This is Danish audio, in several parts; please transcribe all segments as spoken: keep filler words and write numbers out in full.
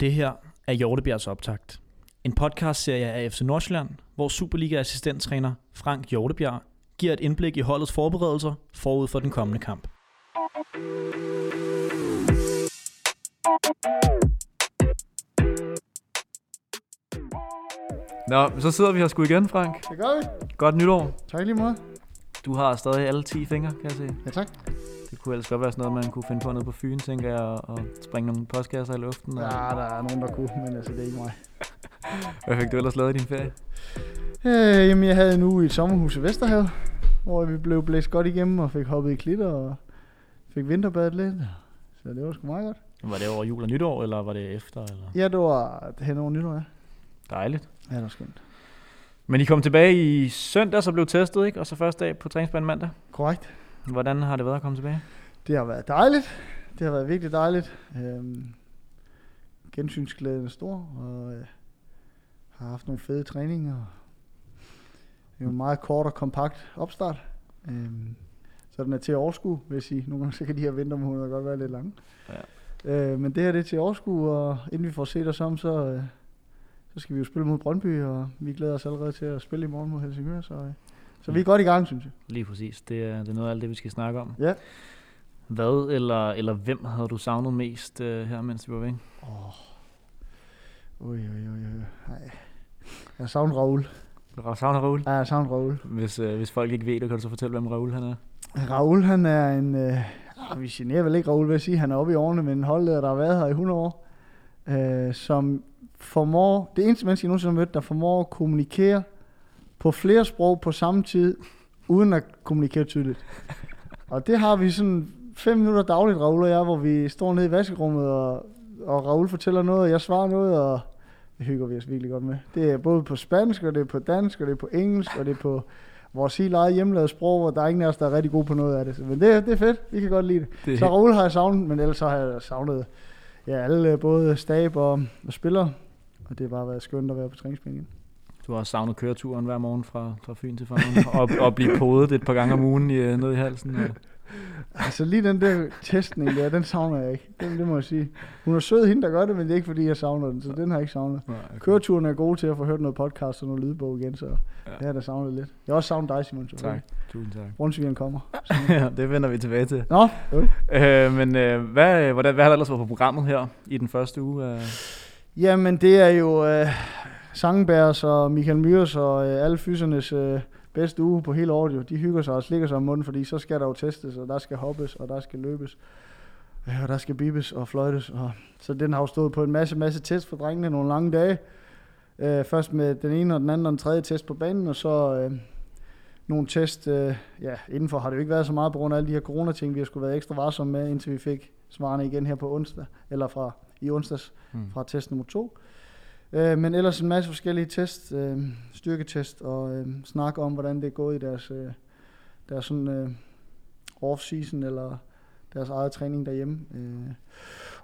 Det her er Jordebjergs optakt. En podcastserie af F C Nordsjælland, hvor Superliga-assistenttræner Frank Jordebjerg giver et indblik i holdets forberedelser forud for den kommende kamp. Nå, så sidder vi her sgu igen, Frank. Det gør vi. Godt nytår. Tak lige måde. Du har stadig alle ti fingre, kan jeg se. Ja, tak. Det kunne ellers godt være sådan noget, man kunne finde på nede på Fyn, tænker jeg, og springe nogle postkasser i luften. Ja, og... der er nogen, der kunne, men altså, det er ikke mig. Hvad fik du ellers lavet i din ferie? Øh, jamen, jeg havde en uge i et sommerhus i Vesterhavet, hvor vi blev blæst godt igennem og fik hoppet i klitter og fik vinterbadet lidt. Så det var sgu meget godt. Var det over jul og nytår, eller var det efter? Eller? Ja, det var hen over nytår, ja. Dejligt. Ja, det var skønt. Men I kom tilbage i søndag, så blev testet, ikke? Og så første dag på træningsbanen mandag? Korrekt. Hvordan har det været at komme tilbage? Det har været dejligt. Det har været virkelig dejligt. Øhm, gensynsglæden er stor, og øh, har haft nogle fede træninger. Det er en meget kort og kompakt opstart. Øhm, så den er til at overskue, vil jeg sige. Nogle gange så kan de her vintermåneder godt være lidt lange. Ja. Øh, men det her det er til at overskue, og inden vi får set os om, så... Øh, Så skal vi jo spille mod Brøndby, og vi glæder os allerede til at spille i morgen mod Helsingør, så, så vi er godt i gang, synes jeg. Lige præcis. Det er, det er noget af alt det, vi skal snakke om. Ja. Hvad eller, eller hvem havde du savnet mest uh, her, mens vi var væk? Åh. Oh. Ui, ui, ui, ui. Nej. Jeg savner Raoul. Du savner Raoul? Ja, jeg savner Raoul. Hvis, øh, hvis folk ikke ved det, kan du så fortælle, hvem Raoul han er? Raoul, han er en... Øh, ah, vi generer vel ikke Raoul, vil jeg sige. Han er oppe i årene, men en holdleder, der har været her i hundrede år, øh, som... formår, det eneste menneske, jeg nogensinde har mødt, der formår at kommunikere på flere sprog på samme tid, uden at kommunikere tydeligt. Og det har vi sådan fem minutter dagligt, Raoul og jeg, hvor vi står nede i vaskerummet, og, og Raoul fortæller noget, og jeg svarer noget, og det hygger vi os virkelig godt med. Det er både på spansk, og det er på dansk, og det er på engelsk, og det er på vores helt eget hjemmelavede sprog, hvor der er ingen af os, der er rigtig gode på noget af det. Men det, det er fedt, vi kan godt lide det. det. Så Raoul har jeg savnet, men ellers så har jeg savnet ja, alle, både stab og, og spillere. Og det har bare været skønt at være på træningsbanen. Du har også savnet køreturen hver morgen fra, fra Fyn til Farmen, og, og blive podet et par gange om ugen i, ned i halsen. Og... altså lige den der testning der, den savner jeg ikke. Den, det må jeg sige. Hun er sød hende, der gør det, men det er ikke fordi, jeg savner den, så den har jeg ikke savnet. Nej, okay. Køreturen er god til at få hørt noget podcast og noget lydbog igen, så ja. Det har jeg da savnet lidt. Jeg har også savnet dig, Simon. Tak. Okay. Tusind tak. Rundsygen kommer. Ja, det vender vi tilbage til. Nå, okay. øh, Men øh, hvad, hvordan, hvad har der ellers været på programmet her i den første uge? Øh? Jamen det er jo øh, Sangbærs og Michael Myrs og øh, alle fysernes øh, bedste uge på hele året jo. De hygger sig og slikker sig om munden, fordi så skal der jo testes, og der skal hoppes, og der skal løbes, øh, og der skal bibes og fløjtes. Og... så den har jo stået på en masse, masse test for drengene nogle lange dage. Øh, først med den ene og den anden og den tredje test på banen, og så øh, nogle test. Øh, ja, indenfor har det jo ikke været så meget på grund af alle de her coronating, vi har skulle været ekstra varsomme med, indtil vi fik svarene igen her på onsdag, eller fra... i onsdags fra test nummer to. Øh, men ellers en masse forskellige tests, øh, styrketest og øh, snak om, hvordan det er gået i deres, øh, deres sådan, øh, off-season eller deres eget træning derhjemme. Øh.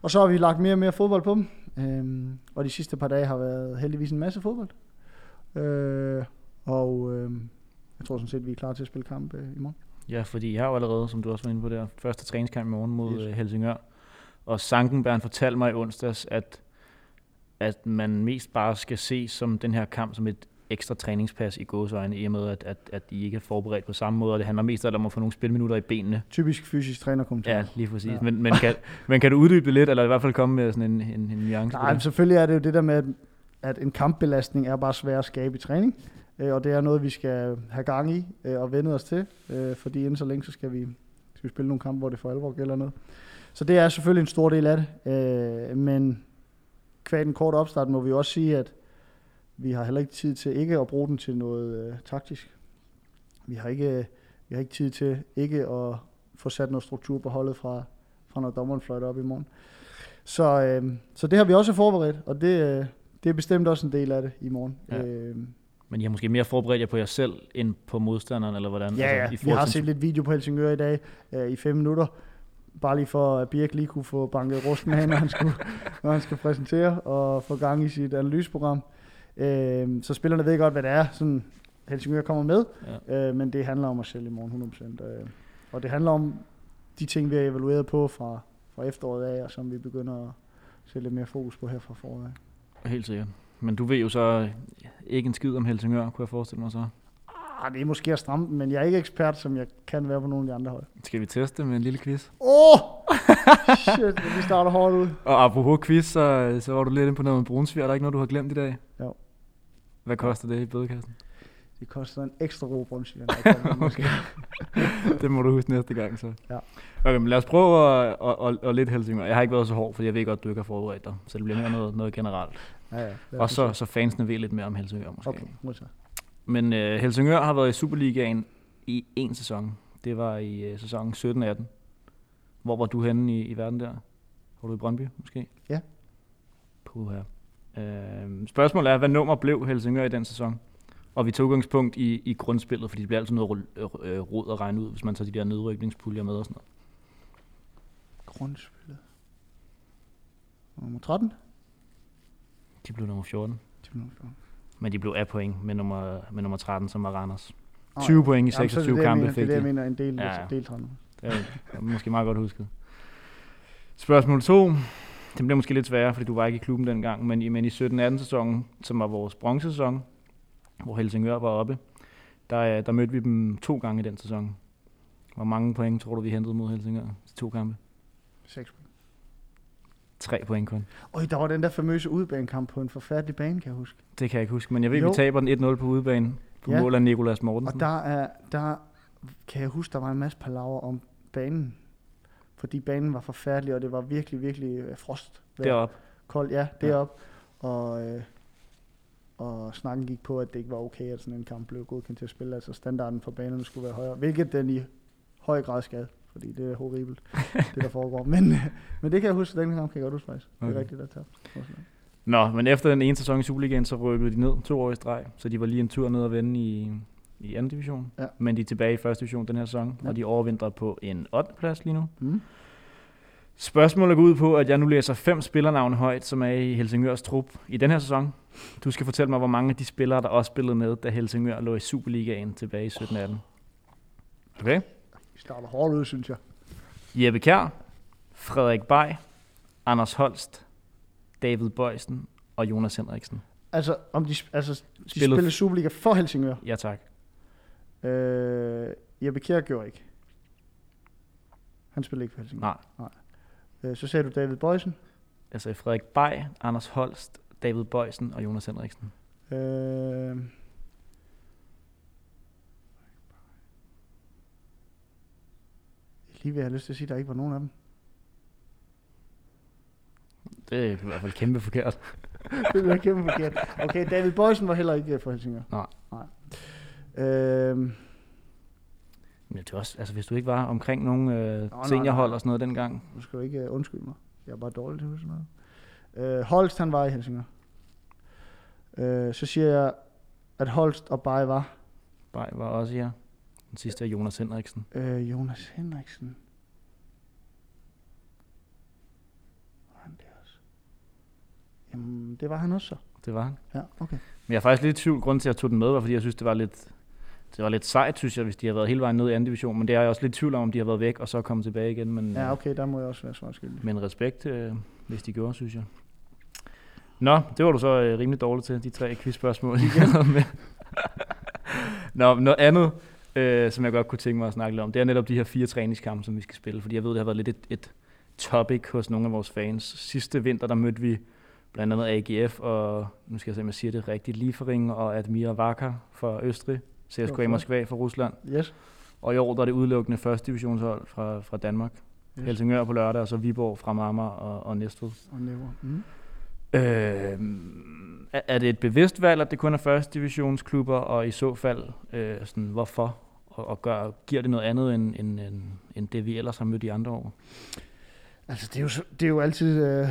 Og så har vi lagt mere og mere fodbold på dem, øh, og de sidste par dage har været heldigvis en masse fodbold. Øh, og øh, jeg tror sådan set, vi er klar til at spille kamp øh, i morgen. Ja, fordi jeg har jo allerede, som du også var inde på der, første træningskamp i morgen mod yes. Helsingør. Og Sankenberg fortalte mig i onsdags, at, at man mest bare skal se som den her kamp som et ekstra træningspas i gåseøjne, i og med, at, at, at I ikke er forberedt på samme måde, og det handler mest om at få nogle spilminutter i benene. Typisk fysisk trænerkommentar. Ja, lige præcis. Ja. Men, men, kan, men kan du uddybe det lidt, eller i hvert fald komme med sådan en, en, en nuance? Nej, men selvfølgelig er det jo det der med, at, at en kampbelastning er bare svær at skabe i træning, og det er noget, vi skal have gang i og vende os til, fordi inden så længe, så skal vi, skal vi spille nogle kampe, hvor det for alvor gælder noget. Så det er selvfølgelig en stor del af det, øh, men kvad den korte opstart må vi også sige, at vi har heller ikke tid til ikke at bruge den til noget øh, taktisk. Vi har, ikke, vi har ikke tid til ikke at få sat noget struktur på holdet fra, fra når dommeren fløjter op i morgen. Så, øh, så det har vi også forberedt, og det, øh, det er bestemt også en del af det i morgen. Ja. Øh, Men I har måske mere forberedt jer på jer selv end på modstanderen, eller hvordan? Ja, ja. Altså, I vi har set lidt video på Helsingør i dag øh, i fem minutter. Bare lige for, at Birk lige kunne få banket rusten af, når han skulle, når han skulle præsentere og få gang i sit analyseprogram. Øh, så spillerne ved godt, hvad det er, sådan Helsingør kommer med, ja. øh, men det handler om os selv i morgen hundrede procent. Øh. Og det handler om de ting, vi har evalueret på fra, fra efteråret af, og som vi begynder at sætte lidt mere fokus på her fra foråret. Helt sikkert. Men du ved jo så ikke en skid om Helsingør, kunne jeg forestille mig så. Ah, det er måske at stramme, men jeg er ikke ekspert, som jeg kan være på nogle af de andre hold. Skal vi teste med en lille quiz? Åh! Oh! Shit, vi starter hårdt ud. Og apropos quiz, så, så var du lidt imponeret med Brunsvig. Er der ikke noget, du har glemt i dag? Jo. Hvad koster det i bødekassen? Det koster en ekstra god Brunsvig. Okay. Det må du huske næste gang så. Ja. Okay, men lad os prøve at, at, at, at lidt Helsingør. Jeg har ikke været så hård, fordi jeg ved godt, du ikke har forberedt dig. Så det bliver mere noget, noget generelt. Ja, ja. Og så, så fansene ved lidt mere om Helsingør måske. Okay, måske. Men uh, Helsingør har været i Superligaen i én sæson. Det var i uh, sæsonen sytten atten. Hvor var du henne i, i verden der? Var du i Brøndby måske? Ja. Puh her. Uh, spørgsmålet er, hvad nummer blev Helsingør i den sæson? Og vi tog udgangspunkt i, i grundspillet, fordi det bliver altid noget rod at regne ud, hvis man tager de der nedrykningspuljer med og sådan noget. Grundspillet. Nummer tretten? De blev nummer fjorten. De blev nummer fjorten. Men de blev af point med nummer, med nummer tretten, som var Randers. tyve oh, point i seksogtyve kampe mener, fik de. Det er det, jeg mener, en del, ja, del tretten. Det er måske meget godt husket. Spørgsmål to. Det blev måske lidt sværere, fordi du var ikke i klubben dengang, men i, men i sytten atten sæsonen, som var vores bronzesæson, hvor Helsingør var oppe, der, der mødte vi dem to gange i den sæson. Hvor mange point tror du, vi hentede mod Helsingør til to kampe? seks point. tre point kun. Øj, der var den der famøse udebanekamp på en forfærdelig bane, kan jeg huske. Det kan jeg ikke huske, men jeg ved, jo. Vi taber den et nul på udebanen på ja. mål af Nikolas Mortensen. Og der, er, der kan jeg huske, der var en masse palaver om banen, fordi banen var forfærdelig, og det var virkelig, virkelig frost. Deroppe. Koldt, ja, deroppe. Ja. Og... Øh, og snakken gik på, at det ikke var okay, at sådan en kamp blev godkendt til at spille. Altså standarden for banerne skulle være højere, hvilket den i høj grad skal, fordi det er horribelt, det der foregår. Men, men det kan jeg huske, den kamp kan jeg godt huske faktisk. Okay. Det er rigtigt, der tabt. Nå, men efter den ene sæson i Superligaen, så rykkede de ned to år i streg, så de var lige en tur ned og vende i, i anden division. Ja. Men de er tilbage i første division den her sæson, ja. Og de overvintrer på en ottende plads lige nu. Mm. Spørgsmålet går ud på, at jeg nu læser fem spillernavne højt, som er i Helsingørs trup i den her sæson. Du skal fortælle mig, hvor mange af de spillere, der også spillede med, da Helsingør lå i Superligaen tilbage i sytten atten. Okay? Vi starter hårdt ud, synes jeg. Jeppe Kjær, Frederik Bay, Anders Holst, David Bøjsen og Jonas Henriksen. Altså, om de, sp- altså, de spillede, spillede Superliga for Helsingør? Ja, tak. Øh, Jeppe Kjær gjorde ikke. Han spillede ikke for Helsingør? Nej. Nej. Så sagde du David Bøjsen. Jeg sagde Frederik Bay, Anders Holst, David Bøjsen og Jonas Henriksen. Øh... Lige ved at have lyst til at sige, at der ikke var nogen af dem. Det er i hvert fald kæmpe forkert. Det er kæmpe forkert. Okay, David Bøjsen var heller ikke for Helsingør. Nej. Nej. Øh... Men det også, altså hvis du ikke var omkring nogen øh, seniorhold og sådan noget dengang. Du skal jo ikke uh, undskylde mig. Jeg er bare dårlig til sådan noget. Øh, Holst, han var i Helsingør. Øh, så siger jeg, at Holst og Bay var. Bay var også, ja. Den sidste er Jonas Henriksen. Øh, Jonas Henriksen. Var han det også? Jamen, det var han også så. Det var han. Ja, okay. Men jeg er faktisk lidt i tvivl. Grunden til, at jeg tog den med, var fordi jeg synes, det var lidt... Det var lidt sejt, synes jeg, hvis de har været hele vejen ned i anden division, men det er jeg også lidt tvivl om, om de har været væk og så er kommet tilbage igen. Men, ja, okay, der må jeg også være svarskyldig. Men respekt, øh, hvis de gjorde, synes jeg. Nå, det var du så øh, rimelig dårlig til, de tre quizspørgsmål. Nå, noget andet, øh, som jeg godt kunne tænke mig at snakke lidt om, det er netop de her fire træningskampe, som vi skal spille, fordi jeg ved, det har været lidt et, et topic hos nogle af vores fans. Sidste vinter, der mødte vi blandt andet A G F og, nu skal jeg se, om jeg siger det rigtigt, Liefering og Admira Wacker fra Østrig. C S K A Moskva fra Rusland. Yes. Og i år der er det udelukkende første divisionshold fra, fra Danmark. Yes. Helsingør på lørdag, og så Viborg fra Marmar og, og Nestved. Og mm. øh, er, er det et bevidst valg, at det kun er første divisionsklubber, og i så fald, øh, sådan, hvorfor? Og, og gør, giver det noget andet, end, end, end, end det vi ellers har mødt i andre år? Altså, det er jo, det er jo altid øh,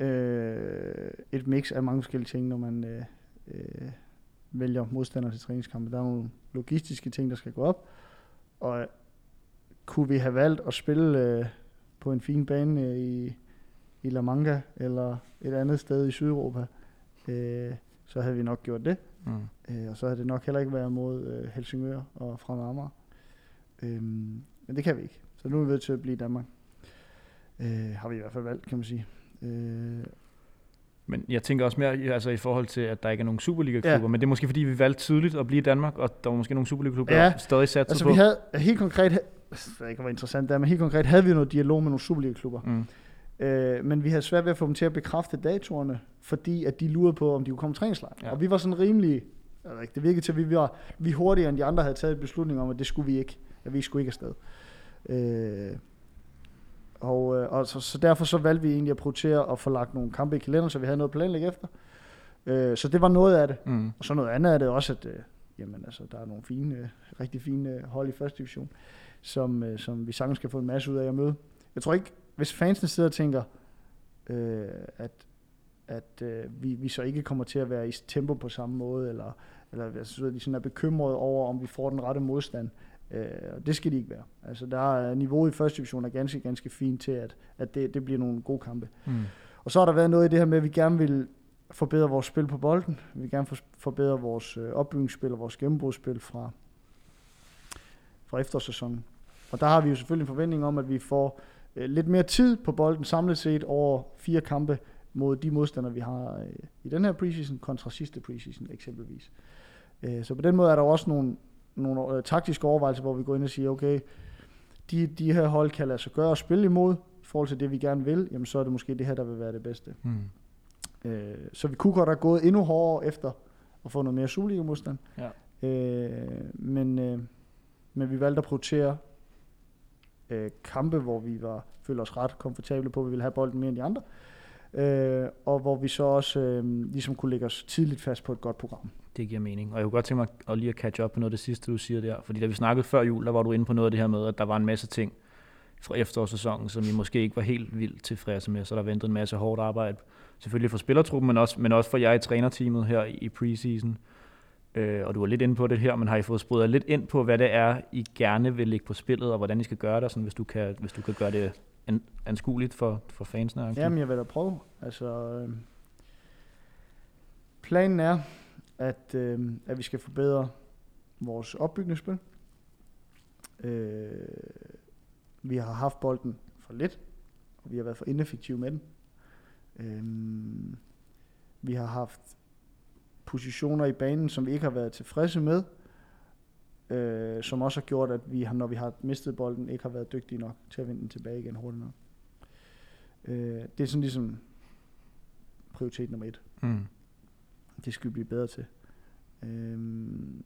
øh, et mix af mange forskellige ting, når man... Øh, øh, vælger modstandere til træningskampe. Der er nogle logistiske ting, der skal gå op. Og kunne vi have valgt at spille øh, på en fin bane øh, i, i La Manga eller et andet sted i Sydeuropa, øh, så havde vi nok gjort det. Mm. Øh, og så havde det nok heller ikke været mod øh, Helsingør og Fremad Amager. Øh, men det kan vi ikke. Så nu er vi ved til at blive i Danmark. Øh, har vi i hvert fald valgt, kan man sige. Øh. Men jeg tænker også mere altså i forhold til, at der ikke er nogen Superliga-klubber, ja. Men det er måske fordi, vi valgte tidligt at blive i Danmark, og der var måske nogle Superliga-klubber, ja. Der stadig satte altså, sig på. Altså vi havde helt konkret, jeg ikke, hvor interessant det er, men helt konkret havde vi noget dialog med nogle Superliga-klubber. Mm. Øh, men vi havde svært ved at få dem til at bekræfte datorerne, fordi at de lurede på, om de kunne komme i træningslejr. Ja. Og vi var sådan rimelig, det virkede til, at vi var vi hurtigere end de andre havde taget beslutninger om, at det skulle vi ikke, at vi skulle ikke afsted. Øh, Og, og så, så derfor så valgte vi egentlig at prioritere og få lagt nogle kampe i kalenderen, så vi havde noget planlæg efter. Øh, så det var noget af det. Mm. Og så noget andet af det også, at øh, jamen, altså, der er nogle fine, rigtig fine hold i første division, som, øh, som vi sagtens skal få en masse ud af at møde. Jeg tror ikke, hvis fansene sidder og tænker, øh, at, at øh, vi, vi så ikke kommer til at være i tempo på samme måde, eller, eller altså, de sådan er bekymrede over, om vi får den rette modstand, og det skal de ikke være. Altså der er niveauet i første division er ganske, ganske fint til, at, at det, det bliver nogle gode kampe. Mm. Og så har der været noget i det her med, at vi gerne vil forbedre vores spil på bolden. Vi vil gerne forbedre vores opbygningsspil og vores gennembrudsspil fra, fra eftersæsonen. Og der har vi jo selvfølgelig en forventning om, at vi får øh, lidt mere tid på bolden samlet set over fire kampe mod de modstandere, vi har øh, i den her preseason, kontra sidste preseason eksempelvis. Øh, så på den måde er der også nogle nogle øh, taktiske overvejelser, hvor vi går ind og siger, okay, de, de her hold kan lade sig gøre og spille imod, i forhold til det, vi gerne vil, jamen så er det måske det her, der vil være det bedste. Mm. Øh, så vi kunne godt have gået endnu hårdere efter at få noget mere Superliga-modstand, ja. øh, men, øh, men vi valgte at prioritere øh, kampe, hvor vi var, følte os ret komfortable på, at vi ville have bolden mere end de andre, øh, og hvor vi så også øh, ligesom kunne lægge os tidligt fast på et godt program. Det giver mening. Og jeg kunne godt tænke mig at lige at catch up på noget af det sidste, du siger der. Fordi da vi snakkede før jul, der var du inde på noget af det her med, at der var en masse ting fra efterårssæsonen, som I måske ikke var helt vildt tilfredse med. Så der ventede en masse hårdt arbejde. Selvfølgelig for spillertruppen, men også, men også for jer i trænerteamet her i preseason. Øh, og du var lidt inde på det her, men har I fået sprøjtet lidt ind på, hvad det er, I gerne vil lægge på spillet, og hvordan I skal gøre det, sådan, hvis, du kan, hvis du kan gøre det anskueligt for, for fansene? Jamen, jeg vil da prøve. Altså, øh, planen er... At, øh, at vi skal forbedre vores opbygningsspil. Øh, vi har haft bolden for lidt, og vi har været for ineffektive med den. Øh, vi har haft positioner i banen, som vi ikke har været tilfredse med, øh, som også har gjort, at vi, når vi har mistet bolden, ikke har været dygtige nok til at vinde den tilbage igen hurtigt nok. Øh, det er sådan ligesom prioritet nummer et. Mm. Det skal vi blive bedre til. Øhm.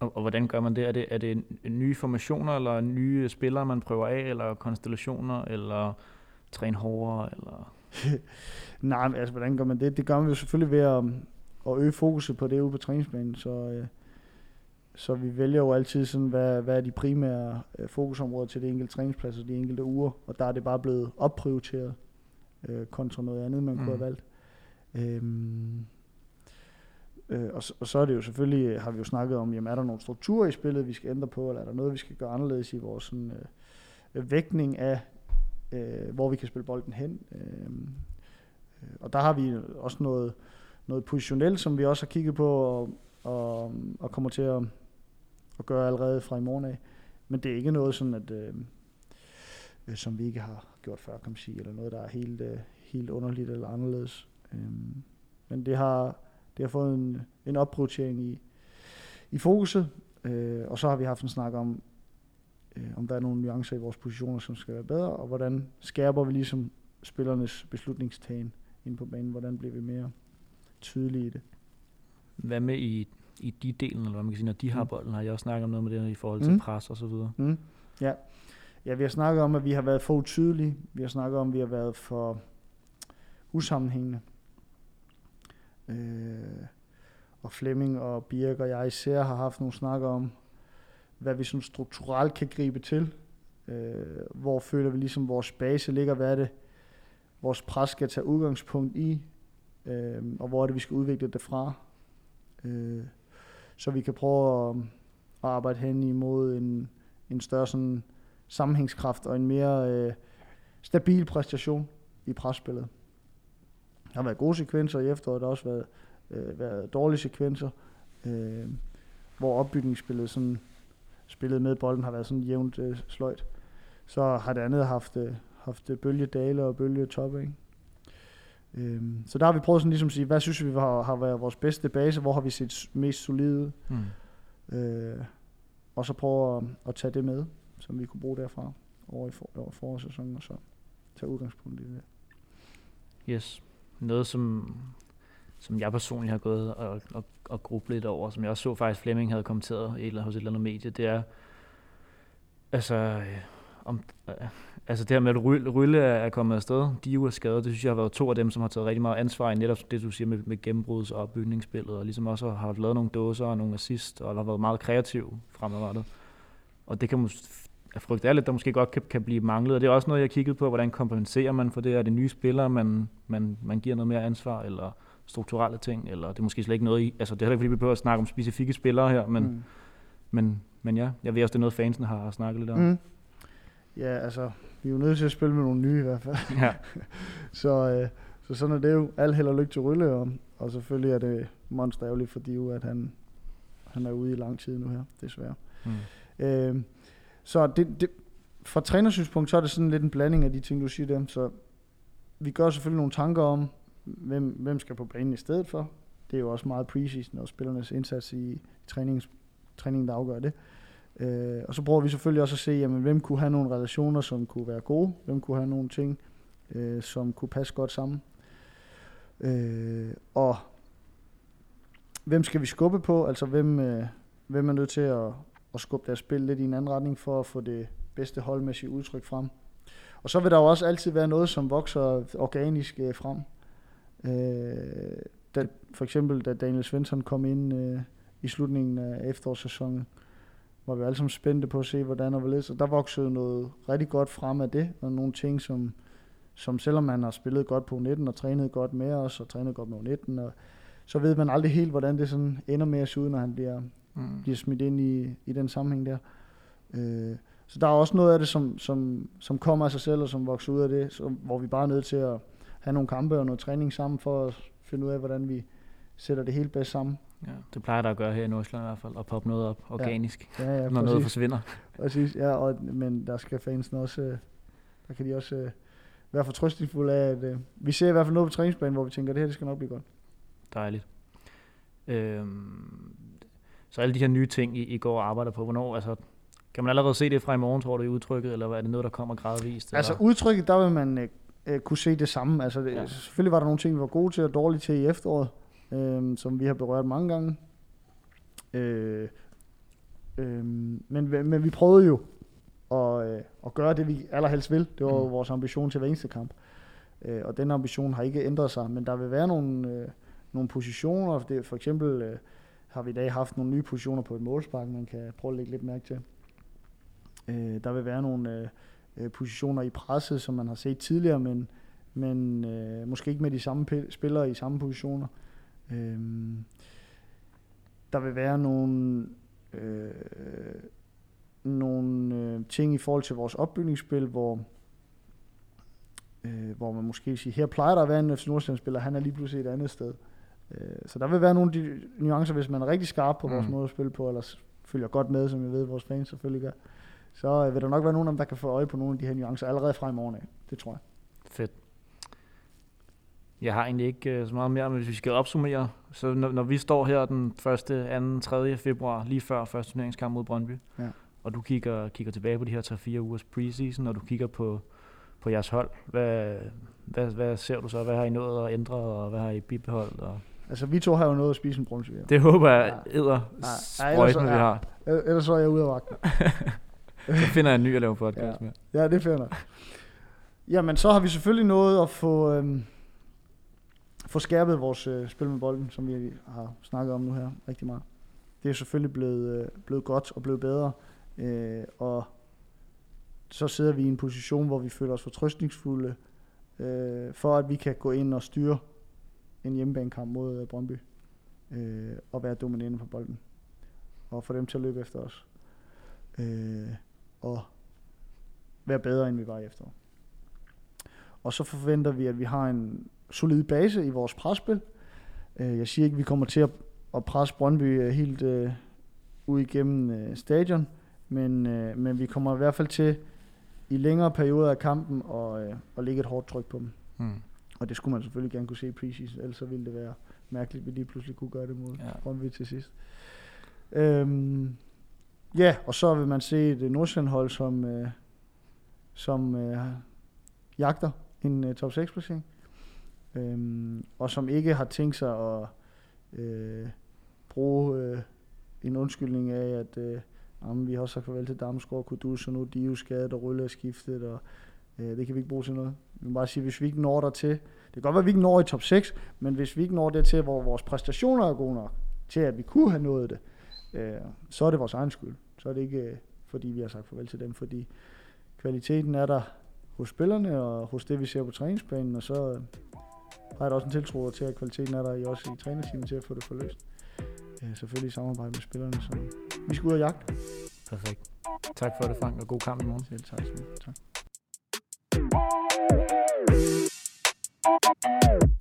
Og, og hvordan gør man det? Er det, er det nye formationer, eller nye spillere, man prøver af, eller konstellationer, eller træne hårdere? Eller? Nej, altså hvordan gør man det? Det gør man jo selvfølgelig ved at, at øge fokuset på det ude på træningsbanen, så, øh, så vi vælger jo altid, sådan, hvad, hvad er de primære øh, fokusområder til de enkelte træningspladser, de enkelte uger, og der er det bare blevet opprioriteret øh, kontra noget andet, man mm. kunne have valgt. Øhm. Øh, og, så, og så er det jo selvfølgelig, har vi jo snakket om, jamen er der nogle strukturer i spillet, vi skal ændre på, eller er der noget, vi skal gøre anderledes i vores sådan, øh, vægtning af, øh, hvor vi kan spille bolden hen. Øh, og der har vi også noget, noget positionelt, som vi også har kigget på, og, og, og kommer til at, at gøre allerede fra i morgen af. Men det er ikke noget sådan, at, øh, øh, som vi ikke har gjort før, kan man sige, eller noget, der er helt, øh, helt underligt eller anderledes. Øh, men det har... Det har fået en, en opprioritering i, i fokuset, øh, og så har vi haft en snak om, øh, om der er nogle nuancer i vores positioner, som skal være bedre, og hvordan skærper vi ligesom spillernes beslutningstagen ind på banen, hvordan bliver vi mere tydelige i det. Hvad med i, i de delen, eller hvad man kan sige, når de har bolden, har jeg også snakket om noget med det her i forhold til mm. pres og så videre? Mm. Ja. ja, vi har snakket om, at vi har været for utydelige, vi har snakket om, at vi har været for usammenhængende. Øh, og Flemming og Birk og jeg især har haft nogle snakker om, hvad vi sådan strukturelt kan gribe til, øh, hvor føler vi ligesom vores base ligger, hvad er det vores pres skal tage udgangspunkt i, øh, og hvor er det vi skal udvikle det fra, øh, så vi kan prøve at, at arbejde hen imod en, en større sådan sammenhængskraft og en mere øh, stabil præstation i presspillet. Der har været gode sekvenser i efteråret, der har også været, øh, været dårlige sekvenser, øh, hvor opbygningsspillet sådan, spillet med bolden har været sådan jævnt øh, sløjt. Så har det andet haft, øh, haft bølgedale og bølgetoppe, ikke? Øhm, så der har vi prøvet sådan ligesom at sige, hvad synes vi har, har været vores bedste base, hvor har vi set mest solide, mm. øh, og så prøve at, at tage det med, som vi kunne bruge derfra over i for, over forårssæsonen, og så tage udgangspunkt i det. Yes. Noget, som, som jeg personligt har gået og, og, og grublet lidt over, som jeg også så faktisk Flemming havde kommenteret et eller, hos et eller andet medie, det er, altså, øh, om, øh, altså det her med, at Rille er kommet afsted, de er skadet, det synes jeg har været to af dem, som har taget rigtig meget ansvar i netop det, du siger med, med gennembruds- og opbygningsspillet, og ligesom også har lavet nogle dåser og nogle assist, og har været meget kreativ fremadrettet. Og det kan man frygte er lidt, der måske godt kan, kan blive manglet, og det er også noget, jeg kiggede på, hvordan kompenserer man for det, er det nye spillere, man, man, man giver noget mere ansvar, eller strukturelle ting, eller det er måske slet ikke noget i, altså det er heller ikke, fordi vi behøver at snakke om specifikke spillere her, men, mm. men, men ja, jeg ved også, det er noget, fansene har snakket lidt om. Mm. Ja, altså, vi er jo nødt til at spille med nogle nye i hvert fald. Ja. så, øh, så sådan er det jo. Al held og lykke til Rille, og, og selvfølgelig er det monsterærgerligt for Dio, at han, han er ude i lang tid nu her, desværre. Mm. Øh, så det, det, fra trænersynspunkt, så er det sådan lidt en blanding af de ting, du siger dem. Så vi gør selvfølgelig nogle tanker om, hvem, hvem skal på banen i stedet for. Det er jo også meget preseason og spillernes indsats i trænings, træningen, der afgør det. Uh, og så prøver vi selvfølgelig også at se, jamen, hvem kunne have nogle relationer, som kunne være gode, hvem kunne have nogle ting, uh, som kunne passe godt sammen. Uh, og hvem skal vi skubbe på? Altså hvem, uh, hvem er nødt til at, at skubbe deres spil lidt i en anden retning, for at få det bedste holdmæssige udtryk frem. Og så vil der jo også altid være noget, som vokser organisk uh, frem. Uh, da, for eksempel da Daniel Svensson kom ind uh, i slutningen af efterårssæsonen, var vi alle sammen spændte på at se, hvordan og hvorledes. Og der voksede noget rigtig godt frem af det, og nogle ting, som, som selvom han har spillet godt på U nitten, og trænet godt med os, og trænet godt med U nitten, og så ved man aldrig helt, hvordan det sådan ender med at se ud, når han bliver, mm. bliver smidt ind i, i den sammenhæng der. Øh, så der er også noget af det, som, som, som kommer af sig selv, og som vokser ud af det, så, hvor vi bare er nødt til at have nogle kampe og noget træning sammen, for at finde ud af, hvordan vi sætter det helt bedst sammen. Ja, det plejer der at gøre her i Nordsjælland i hvert fald, at poppe noget op organisk, ja. Ja, ja, når noget forsvinder. Præcis, ja, og, men der skal fansen også, der kan de også være fortrøstningsfulde af, at uh, vi ser i hvert fald noget på træningsbanen, hvor vi tænker, det her det skal nok blive godt. Dejligt. Øhm, så alle de her nye ting, I, I går og arbejder på, hvornår, altså, kan man allerede se det fra i morgen, tror du, i udtrykket, eller er det noget, der kommer gradvist? Eller? Altså udtrykket, der vil man øh, kunne se det samme. Altså, det, ja. Selvfølgelig var der nogle ting, vi var gode til og dårlige til i efteråret, Øhm, som vi har berørt mange gange. Øh, øhm, men, men vi prøvede jo at, øh, at gøre det, vi allerhelst vil. Det var jo vores ambition til hver eneste kamp. Øh, og den ambition har ikke ændret sig, men der vil være nogle, øh, nogle positioner. Det, for eksempel øh, har vi i dag haft nogle nye positioner på et målspark, man kan prøve at lægge lidt mærke til. Øh, der vil være nogle øh, positioner i presset, som man har set tidligere, men, men øh, måske ikke med de samme p- spillere i samme positioner. Øhm, der vil være nogle, øh, nogle øh, ting i forhold til vores opbygningsspil, hvor, øh, hvor man måske siger, her plejer der at være en F C Nordsjælland-spiller, han er lige pludselig et andet sted. Øh, så der vil være nogle af de nuancer, hvis man er rigtig skarp på mm. vores måde at spille på, eller følger godt med, som jeg ved, vores fans selvfølgelig gør, så øh, vil der nok være nogen af dem, der kan få øje på nogle af de her nuancer allerede fra i morgen af. Det tror jeg. Fedt. Jeg har egentlig ikke uh, så meget mere, men hvis vi skal opsummere, så når, når vi står her den første, anden, tredje februar, lige før første turneringskamp mod Brøndby, ja. Og du kigger, kigger tilbage på de her tre-fire ugers preseason, og du kigger på, på jeres hold, hvad, hvad, hvad ser du så? Hvad har I nået at ændre, og hvad har I bibeholdt? Og altså, vi to har jo nået at spise en brunsviger. Det håber jeg æder ja. Sprøjten, vi har. Ellers så er jeg ude af vagten. Så finder jeg en ny at lave podcast ja. Med. Ja, det finder jeg. Jamen, så har vi selvfølgelig nået at få Øhm, få skærpet vores øh, spil med bolden, som vi har snakket om nu her rigtig meget. Det er selvfølgelig blevet, øh, blevet godt og blevet bedre, øh, og så sidder vi i en position, hvor vi føler os fortrøstningsfulde, øh, for at vi kan gå ind og styre en hjemmebanekamp mod øh, Brøndby, øh, og være dominerende på bolden, og få dem til at løbe efter os, øh, og være bedre, end vi var i efteråret. Og så forventer vi, at vi har en solid base i vores presspil. Jeg siger ikke, at vi kommer til at presse Brøndby helt øh, ud igennem øh, stadion, men, øh, men vi kommer i hvert fald til i længere perioder af kampen og, øh, at lægge et hårdt tryk på dem. Mm. Og det skulle man selvfølgelig gerne kunne se i preseason, ellers så ville det være mærkeligt, at vi lige pludselig kunne gøre det mod Brøndby ja. til sidst. Øhm, ja, og så vil man se et Nordsjælland-hold, som, øh, som øh, jagter en øh, top seks-placering, øhm, og som ikke har tænkt sig at øh, bruge øh, en undskyldning af, at øh, jamen, vi har også sagt farvel til Damsgaard og Kodus, og nu er de jo skadet, og Rille er skiftet, og øh, det kan vi ikke bruge til noget. Vi må bare sige, hvis vi ikke når dertil, det kan godt være, at vi ikke når i top seks, men hvis vi ikke når dertil, hvor vores præstationer er gode nok, til at vi kunne have nået det, øh, så er det vores egen skyld. Så er det ikke, øh, fordi vi har sagt farvel til dem, fordi kvaliteten er der hos spillerne, og hos det, vi ser på træningsplanen, og så øh, har jeg da også en tiltro til, at kvaliteten er der i, også i trænerteamen til at få det forløst. Øh, selvfølgelig i samarbejde med spillerne, så vi skal ud og jagte. Perfekt. Tak for det, Frank, og god kamp i morgen. Selv tak. Selv tak. Oh,